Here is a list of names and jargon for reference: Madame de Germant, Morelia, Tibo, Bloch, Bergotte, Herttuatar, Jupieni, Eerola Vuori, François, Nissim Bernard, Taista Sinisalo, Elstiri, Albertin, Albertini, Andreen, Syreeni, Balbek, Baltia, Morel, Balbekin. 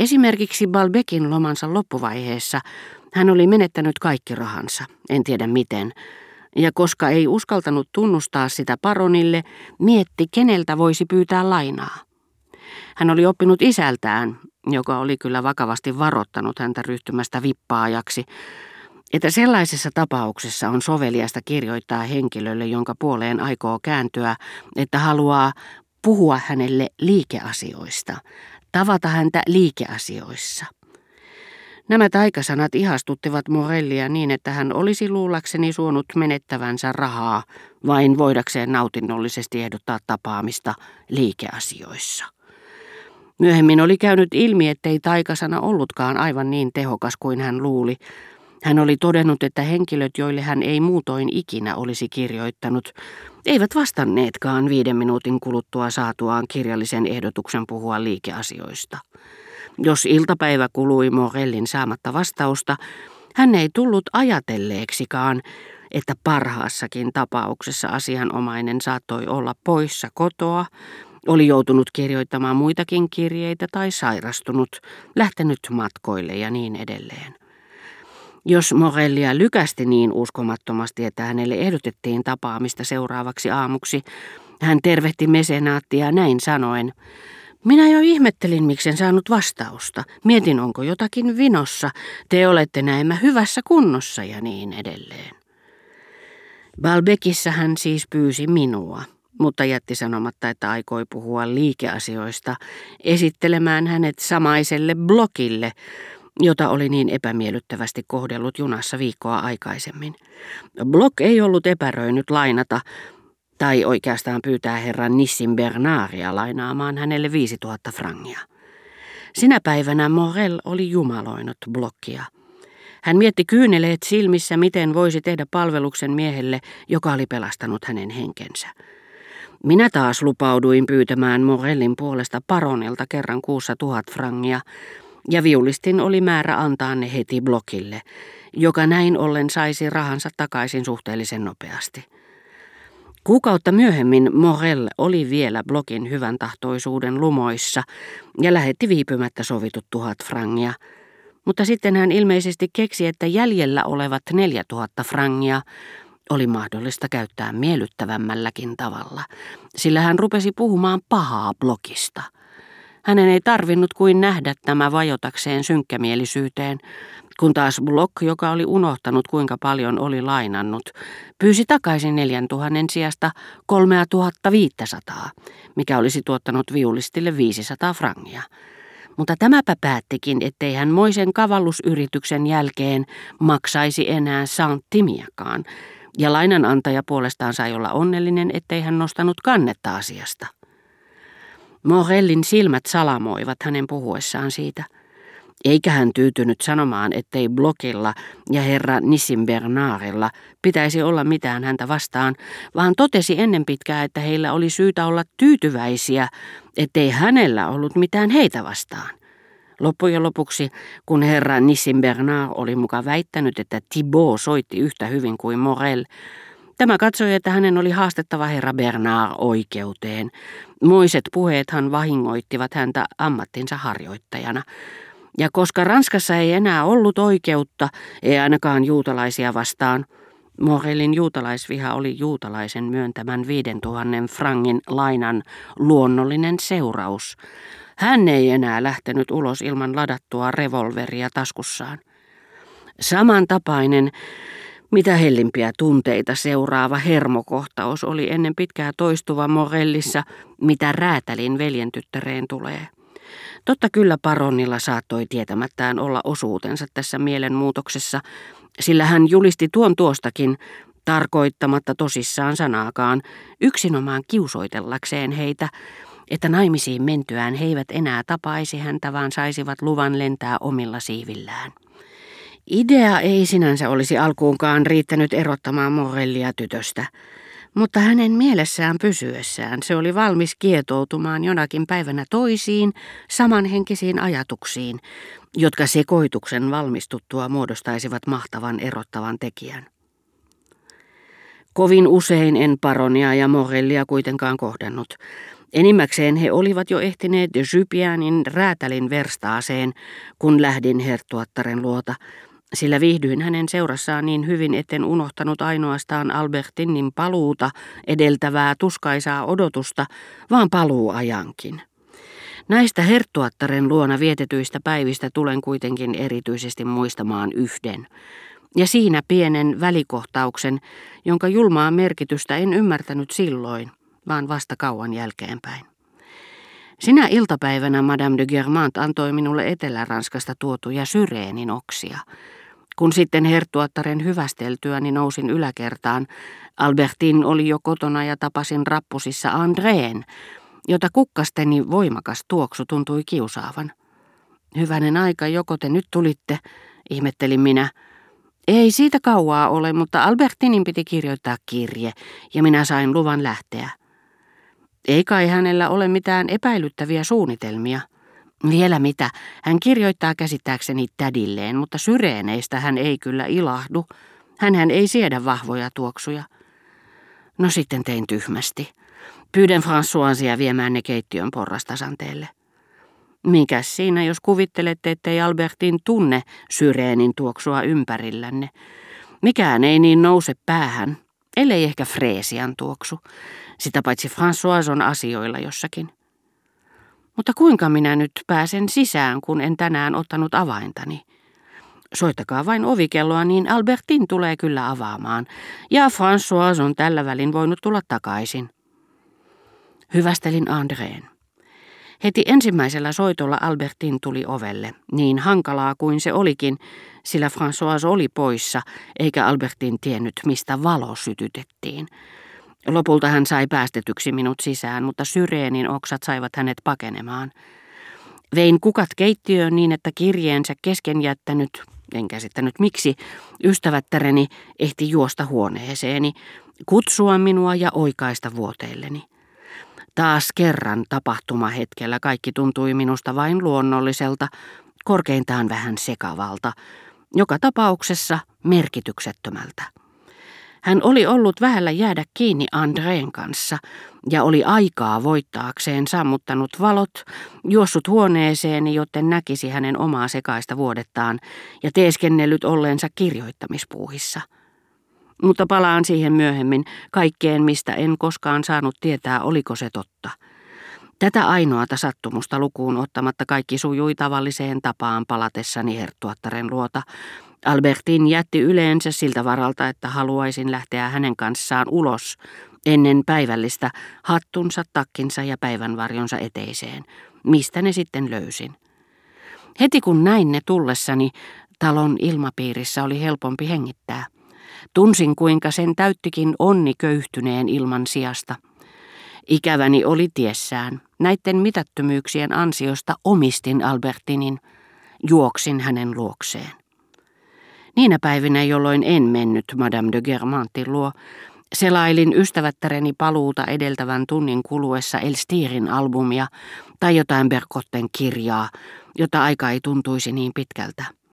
Esimerkiksi Balbekin lomansa loppuvaiheessa hän oli menettänyt kaikki rahansa, en tiedä miten, ja koska ei uskaltanut tunnustaa sitä paronille, mietti keneltä voisi pyytää lainaa. Hän oli oppinut isältään, joka oli kyllä vakavasti varoittanut häntä ryhtymästä vippaajaksi, että sellaisessa tapauksessa on soveliasta kirjoittaa henkilölle, jonka puoleen aikoo kääntyä, että haluaa puhua hänelle liikeasioista, tavata häntä liikeasioissa. Nämä taikasanat ihastuttivat Morellia niin, että hän olisi luullakseni suonut menettävänsä rahaa, vain voidakseen nautinnollisesti ehdottaa tapaamista liikeasioissa. Myöhemmin oli käynyt ilmi, ettei taikasana ollutkaan aivan niin tehokas kuin hän luuli. Hän oli todennut, että henkilöt, joille hän ei muutoin ikinä olisi kirjoittanut, eivät vastanneetkaan 5 minuutin kuluttua saatuaan kirjallisen ehdotuksen puhua liikeasioista. Jos iltapäivä kului Morellin saamatta vastausta, hän ei tullut ajatelleeksikaan, että parhaassakin tapauksessa asianomainen saattoi olla poissa kotoa, oli joutunut kirjoittamaan muitakin kirjeitä tai sairastunut, lähtenyt matkoille ja niin edelleen. Jos Morelia lykästi niin uskomattomasti, että hänelle ehdotettiin tapaamista seuraavaksi aamuksi, hän tervehti mesenaattia näin sanoen: "Minä jo ihmettelin, miksen saanut vastausta. Mietin, onko jotakin vinossa. Te olette näemmä hyvässä kunnossa" ja niin edelleen. Balbekissa hän siis pyysi minua, mutta jätti sanomatta, että aikoi puhua liikeasioista, esittelemään hänet samaiselle Blochille, jota oli niin epämiellyttävästi kohdellut junassa viikkoa aikaisemmin. Bloch ei ollut epäröinyt lainata, tai oikeastaan pyytää herran Nissim Bernaria lainaamaan hänelle 5 000 frangia. Sinä päivänä Morel oli jumaloinut Blochia. Hän mietti kyyneleet silmissä, miten voisi tehdä palveluksen miehelle, joka oli pelastanut hänen henkensä. Minä taas lupauduin pyytämään Morellin puolesta paronilta kerran kuussa 1 000 frangia, ja viulistin oli määrä antaa ne heti Blochille, joka näin ollen saisi rahansa takaisin suhteellisen nopeasti. Kuukautta myöhemmin Morel oli vielä Blochin hyvän tahtoisuuden lumoissa ja lähetti viipymättä sovitut 1 000 frangia, mutta sitten hän ilmeisesti keksi, että jäljellä olevat 4 000 frangia oli mahdollista käyttää miellyttävämmälläkin tavalla, sillä hän rupesi puhumaan pahaa Blochista. Hänen ei tarvinnut kuin nähdä tämä vajotakseen synkkämielisyyteen, kun taas Bloch, joka oli unohtanut kuinka paljon oli lainannut, pyysi takaisin 4 000 sijasta 3 500, mikä olisi tuottanut viulistille 500 frangia. Mutta tämäpä päättikin, ettei hän moisen kavallusyrityksen jälkeen maksaisi enää santtimiakaan, ja lainanantaja puolestaan sai olla onnellinen, ettei hän nostanut kannetta asiasta. Morellin silmät salamoivat hänen puhuessaan siitä, eikä hän tyytynyt sanomaan, ettei Blochilla ja herra Nissim Bernardilla pitäisi olla mitään häntä vastaan, vaan totesi ennen pitkää, että heillä oli syytä olla tyytyväisiä, ettei hänellä ollut mitään heitä vastaan. Loppujen lopuksi, kun herra Nissim Bernard oli muka väittänyt, että Tibo soitti yhtä hyvin kuin Morel, tämä katsoi, että hänen oli haastettava herra Bernard oikeuteen. Moiset puheethan vahingoittivat häntä ammattinsa harjoittajana. Ja koska Ranskassa ei enää ollut oikeutta, ei ainakaan juutalaisia vastaan, Morelin juutalaisviha oli juutalaisen myöntämän 5 000 frangin lainan luonnollinen seuraus. Hän ei enää lähtenyt ulos ilman ladattua revolveria taskussaan. Samantapainen, mitä hellimpiä tunteita seuraava hermokohtaus oli ennen pitkää toistuva Morellissa, mitä Räätälin veljentyttäreen tulee. Totta kyllä paronilla saattoi tietämättään olla osuutensa tässä mielenmuutoksessa, sillä hän julisti tuon tuostakin, tarkoittamatta tosissaan sanaakaan, yksinomaan kiusoitellakseen heitä, että naimisiin mentyään he eivät enää tapaisi häntä, vaan saisivat luvan lentää omilla siivillään. Idea ei sinänsä olisi alkuunkaan riittänyt erottamaan Morelia tytöstä, mutta hänen mielessään pysyessään se oli valmis kietoutumaan jonakin päivänä toisiin samanhenkisiin ajatuksiin, jotka sekoituksen valmistuttua muodostaisivat mahtavan erottavan tekijän. Kovin usein en Paronia ja Morelia kuitenkaan kohdannut, Enimmäkseen he olivat jo ehtineet Jupienin räätälin verstaaseen, kun lähdin Herttuattaren luota, sillä viihdyin hänen seurassaan niin hyvin, etten unohtanut ainoastaan Albertinin paluuta edeltävää tuskaisaa odotusta, vaan paluuajankin. Näistä Herttuattaren luona vietetyistä päivistä tulen kuitenkin erityisesti muistamaan yhden, ja siinä pienen välikohtauksen, jonka julmaa merkitystä en ymmärtänyt silloin, vaan vasta kauan jälkeenpäin. Sinä iltapäivänä Madame de Germant antoi minulle Etelä-Ranskasta tuotuja Syreenin oksia. Kun sitten Herttuattaren hyvästeltyäni nousin yläkertaan, Albertin oli jo kotona ja tapasin rappusissa Andreen, jota kukkasteni voimakas tuoksu tuntui kiusaavan. Hyvänen aika, joko te nyt tulitte, ihmettelin minä. Ei siitä kauaa ole, mutta Albertinin piti kirjoittaa kirje, ja minä sain luvan lähteä. Ei kai hänellä ole mitään epäilyttäviä suunnitelmia. Vielä mitä, hän kirjoittaa käsittääkseni tädilleen, mutta Syreeneistä hän ei kyllä ilahdu. Hänhän ei siedä vahvoja tuoksuja. No sitten tein tyhmästi. Pyydän Françoisia viemään ne keittiön porrastasanteelle. Mikäs siinä, jos kuvittelette, ettei Albertin tunne Syreenin tuoksua ympärillänne? Mikään ei niin nouse päähän, ellei ehkä freesian tuoksu. Sitä paitsi François on asioilla jossakin. Mutta kuinka minä nyt pääsen sisään, kun en tänään ottanut avaintani? Soittakaa vain ovikelloa, niin Albertin tulee kyllä avaamaan. Ja François on tällä välin voinut tulla takaisin. Hyvästelin Andreen. Heti ensimmäisellä soitolla Albertin tuli ovelle, niin hankalaa kuin se olikin, sillä François oli poissa, eikä Albertin tiennyt, mistä valo sytytettiin. Lopulta hän sai päästetyksi minut sisään, mutta Syreenin oksat saivat hänet pakenemaan. Vein kukat keittiöön niin, että kirjeensä kesken jättänyt, en käsittänyt miksi, ystävättäreni ehti juosta huoneeseeni, kutsua minua ja oikaista vuoteilleni. Taas kerran tapahtumahetkellä kaikki tuntui minusta vain luonnolliselta, korkeintaan vähän sekavalta, joka tapauksessa merkityksettömältä. Hän oli ollut vähällä jäädä kiinni Andreen kanssa ja oli aikaa voittaakseen sammuttanut valot, juossut huoneeseeni, joten näkisi hänen omaa sekaista vuodettaan ja teeskennellyt olleensa kirjoittamispuuhissa. Mutta palaan siihen myöhemmin, kaikkeen mistä en koskaan saanut tietää, oliko se totta. Tätä ainoata sattumusta lukuun ottamatta kaikki sujui tavalliseen tapaan palatessani Herttuattaren luota. Albertin jätti yleensä siltä varalta, että haluaisin lähteä hänen kanssaan ulos ennen päivällistä hattunsa, takkinsa ja päivänvarjonsa eteiseen, mistä ne sitten löysin. Heti kun näin ne tullessani, talon ilmapiirissä oli helpompi hengittää. Tunsin, kuinka sen täyttikin onni köyhtyneen ilman sijasta. Ikäväni oli tiessään. Näiden mitättömyyksien ansiosta omistin Albertinin. Juoksin hänen luokseen. Niinä päivinä, jolloin en mennyt Madame de Germantin luo, selailin ystävättäreni paluuta edeltävän tunnin kuluessa Elstirin albumia tai jotain Bergotten kirjaa, jota aika ei tuntuisi niin pitkältä.